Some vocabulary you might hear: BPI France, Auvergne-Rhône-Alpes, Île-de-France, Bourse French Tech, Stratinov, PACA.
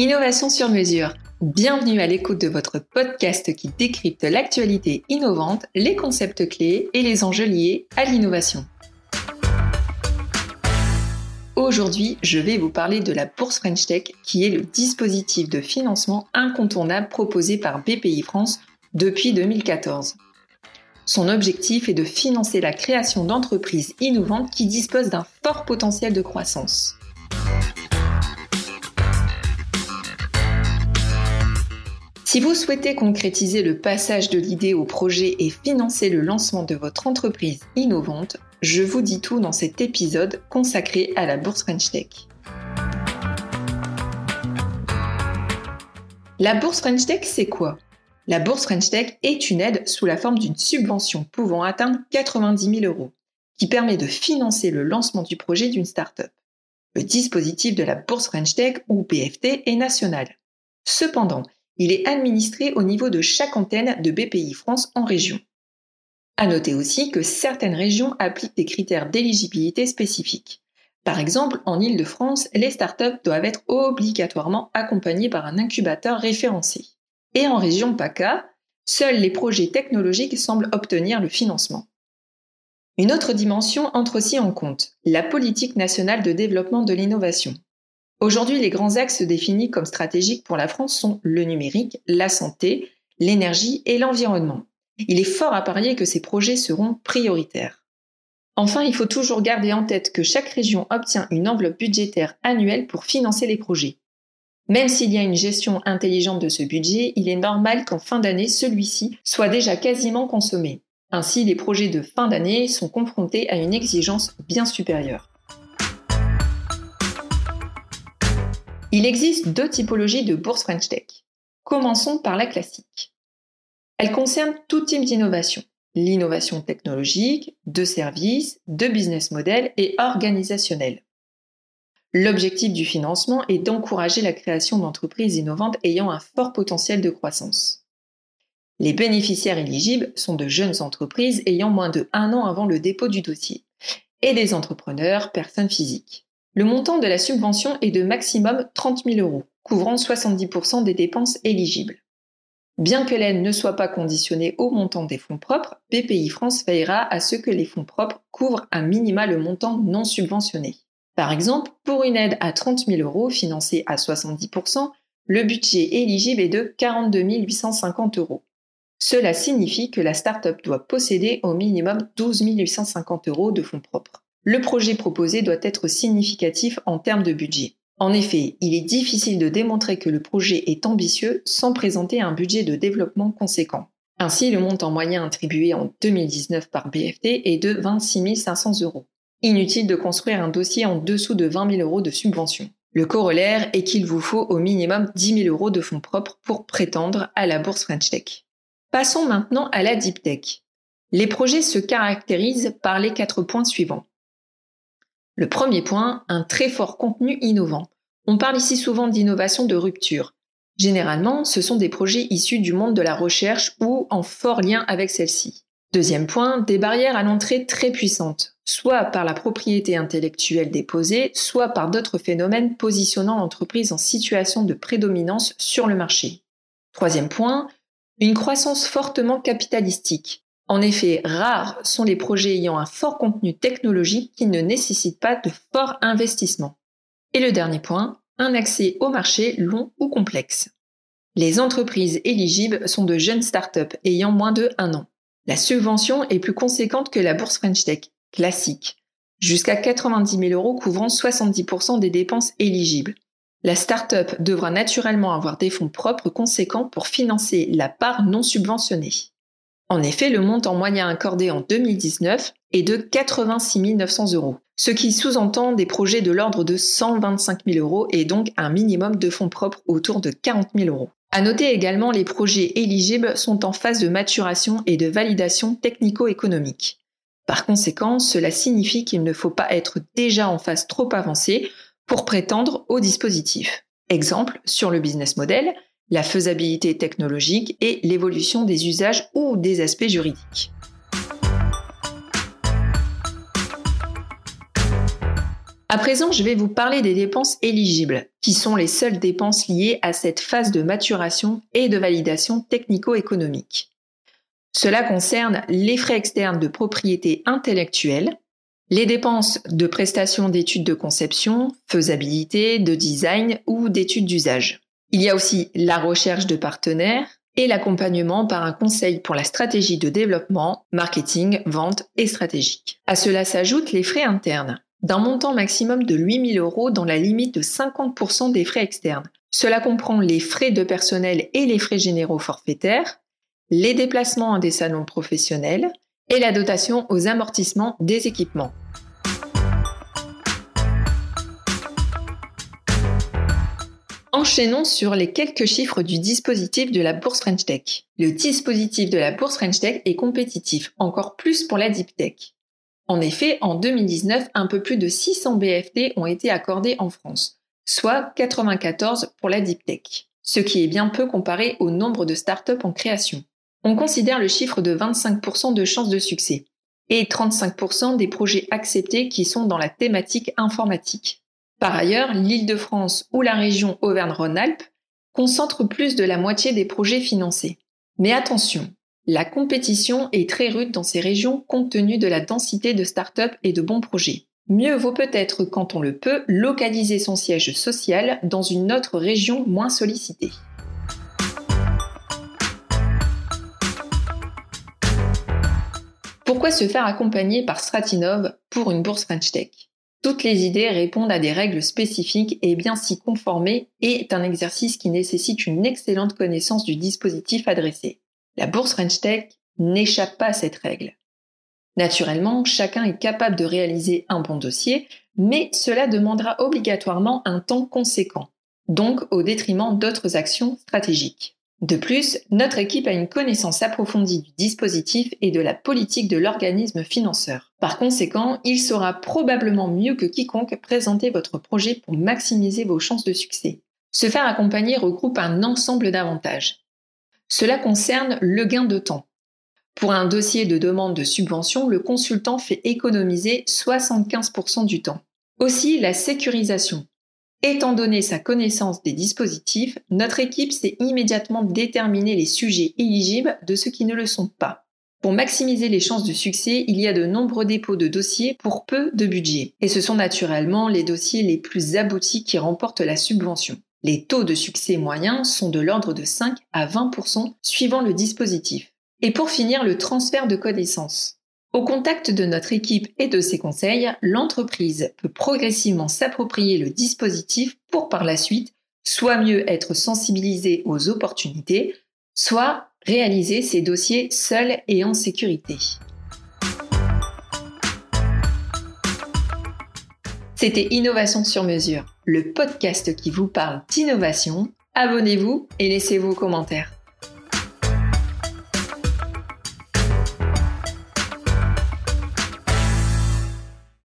Innovation sur mesure. Bienvenue à l'écoute de votre podcast qui décrypte l'actualité innovante, les concepts clés et les enjeux liés à l'innovation. Aujourd'hui, je vais vous parler de la Bourse French Tech, qui est le dispositif de financement incontournable proposé par BPI France depuis 2014. Son objectif est de financer la création d'entreprises innovantes qui disposent d'un fort potentiel de croissance. Si vous souhaitez concrétiser le passage de l'idée au projet et financer le lancement de votre entreprise innovante, je vous dis tout dans cet épisode consacré à la Bourse French Tech. La Bourse French Tech, c'est quoi ? La Bourse French Tech est une aide sous la forme d'une subvention pouvant atteindre 90 000 € qui permet de financer le lancement du projet d'une start-up. Le dispositif de la Bourse French Tech, ou BFT, est national. Cependant, il est administré au niveau de chaque antenne de BPI France en région. À noter aussi que certaines régions appliquent des critères d'éligibilité spécifiques. Par exemple, en Île-de-France, les startups doivent être obligatoirement accompagnées par un incubateur référencé. Et en région PACA, seuls les projets technologiques semblent obtenir le financement. Une autre dimension entre aussi en compte, la politique nationale de développement de l'innovation. Aujourd'hui, les grands axes définis comme stratégiques pour la France sont le numérique, la santé, l'énergie et l'environnement. Il est fort à parier que ces projets seront prioritaires. Enfin, il faut toujours garder en tête que chaque région obtient une enveloppe budgétaire annuelle pour financer les projets. Même s'il y a une gestion intelligente de ce budget, il est normal qu'en fin d'année, celui-ci soit déjà quasiment consommé. Ainsi, les projets de fin d'année sont confrontés à une exigence bien supérieure. Il existe deux typologies de Bourse French Tech. Commençons par la classique. Elle concerne tout type d'innovation, l'innovation technologique, de services, de business model et organisationnelle. L'objectif du financement est d'encourager la création d'entreprises innovantes ayant un fort potentiel de croissance. Les bénéficiaires éligibles sont de jeunes entreprises ayant moins de 1 an avant le dépôt du dossier et des entrepreneurs, personnes physiques. Le montant de la subvention est de maximum 30 000 €, couvrant 70% des dépenses éligibles. Bien que l'aide ne soit pas conditionnée au montant des fonds propres, BPI France veillera à ce que les fonds propres couvrent à minima le montant non subventionné. Par exemple, pour une aide à 30 000 € financée à 70%, le budget éligible est de 42 850 €. Cela signifie que la start-up doit posséder au minimum 12 850 € de fonds propres. Le projet proposé doit être significatif en termes de budget. En effet, il est difficile de démontrer que le projet est ambitieux sans présenter un budget de développement conséquent. Ainsi, le montant moyen attribué en 2019 par BFT est de 26 500 €. Inutile de construire un dossier en dessous de 20 000 € de subvention. Le corollaire est qu'il vous faut au minimum 10 000 € de fonds propres pour prétendre à la Bourse French Tech. Passons maintenant à la Deep Tech. Les projets se caractérisent par les 4 points suivants. Le premier point, un très fort contenu innovant. On parle ici souvent d'innovation de rupture. Généralement, ce sont des projets issus du monde de la recherche ou en fort lien avec celle-ci. Deuxième point, des barrières à l'entrée très puissantes, soit par la propriété intellectuelle déposée, soit par d'autres phénomènes positionnant l'entreprise en situation de prédominance sur le marché. Troisième point, une croissance fortement capitalistique. En effet, rares sont les projets ayant un fort contenu technologique qui ne nécessitent pas de forts investissements. Et le dernier point, un accès au marché long ou complexe. Les entreprises éligibles sont de jeunes startups ayant moins de 1 an. La subvention est plus conséquente que la Bourse French Tech classique, jusqu'à 90 000 € couvrant 70% des dépenses éligibles. La startup devra naturellement avoir des fonds propres conséquents pour financer la part non subventionnée. En effet, le montant moyen accordé en 2019 est de 86 900 €, ce qui sous-entend des projets de l'ordre de 125 000 € et donc un minimum de fonds propres autour de 40 000 €. À noter également, les projets éligibles sont en phase de maturation et de validation technico-économique. Par conséquent, cela signifie qu'il ne faut pas être déjà en phase trop avancée pour prétendre au dispositif. Exemple, sur le business model, la faisabilité technologique et l'évolution des usages ou des aspects juridiques. À présent, je vais vous parler des dépenses éligibles, qui sont les seules dépenses liées à cette phase de maturation et de validation technico-économique. Cela concerne les frais externes de propriété intellectuelle, les dépenses de prestations d'études de conception, faisabilité, de design ou d'études d'usage. Il y a aussi la recherche de partenaires et l'accompagnement par un conseil pour la stratégie de développement, marketing, vente et stratégique. À cela s'ajoutent les frais internes, d'un montant maximum de 8 000 € dans la limite de 50% des frais externes. Cela comprend les frais de personnel et les frais généraux forfaitaires, les déplacements à des salons professionnels et la dotation aux amortissements des équipements. Enchaînons sur les quelques chiffres du dispositif de la Bourse French Tech. Le dispositif de la Bourse French Tech est compétitif, encore plus pour la Deep Tech. En effet, en 2019, un peu plus de 600 BFT ont été accordés en France, soit 94 pour la Deep Tech, ce qui est bien peu comparé au nombre de startups en création. On considère le chiffre de 25% de chances de succès et 35% des projets acceptés qui sont dans la thématique informatique. Par ailleurs, l'Île-de-France ou la région Auvergne-Rhône-Alpes concentrent plus de la moitié des projets financés. Mais attention! La compétition est très rude dans ces régions compte tenu de la densité de start-up et de bons projets. Mieux vaut peut-être, quand on le peut, localiser son siège social dans une autre région moins sollicitée. Pourquoi se faire accompagner par Stratinov pour une bourse French Tech ? Toutes les idées répondent à des règles spécifiques et bien s'y conformer est un exercice qui nécessite une excellente connaissance du dispositif adressé. La bourse French Tech n'échappe pas à cette règle. Naturellement, chacun est capable de réaliser un bon dossier, mais cela demandera obligatoirement un temps conséquent, donc au détriment d'autres actions stratégiques. De plus, notre équipe a une connaissance approfondie du dispositif et de la politique de l'organisme financeur. Par conséquent, il saura probablement mieux que quiconque présenter votre projet pour maximiser vos chances de succès. Se faire accompagner regroupe un ensemble d'avantages. Cela concerne le gain de temps. Pour un dossier de demande de subvention, le consultant fait économiser 75% du temps. Aussi, la sécurisation. Étant donné sa connaissance des dispositifs, notre équipe sait immédiatement déterminer les sujets éligibles de ceux qui ne le sont pas. Pour maximiser les chances de succès, il y a de nombreux dépôts de dossiers pour peu de budget. Et ce sont naturellement les dossiers les plus aboutis qui remportent la subvention. Les taux de succès moyens sont de l'ordre de 5 à 20% suivant le dispositif. Et pour finir, le transfert de connaissances. Au contact de notre équipe et de ses conseils, l'entreprise peut progressivement s'approprier le dispositif pour par la suite soit mieux être sensibilisée aux opportunités, soit réaliser ses dossiers seule et en sécurité. C'était Innovation sur mesure, le podcast qui vous parle d'innovation. Abonnez-vous et laissez vos commentaires.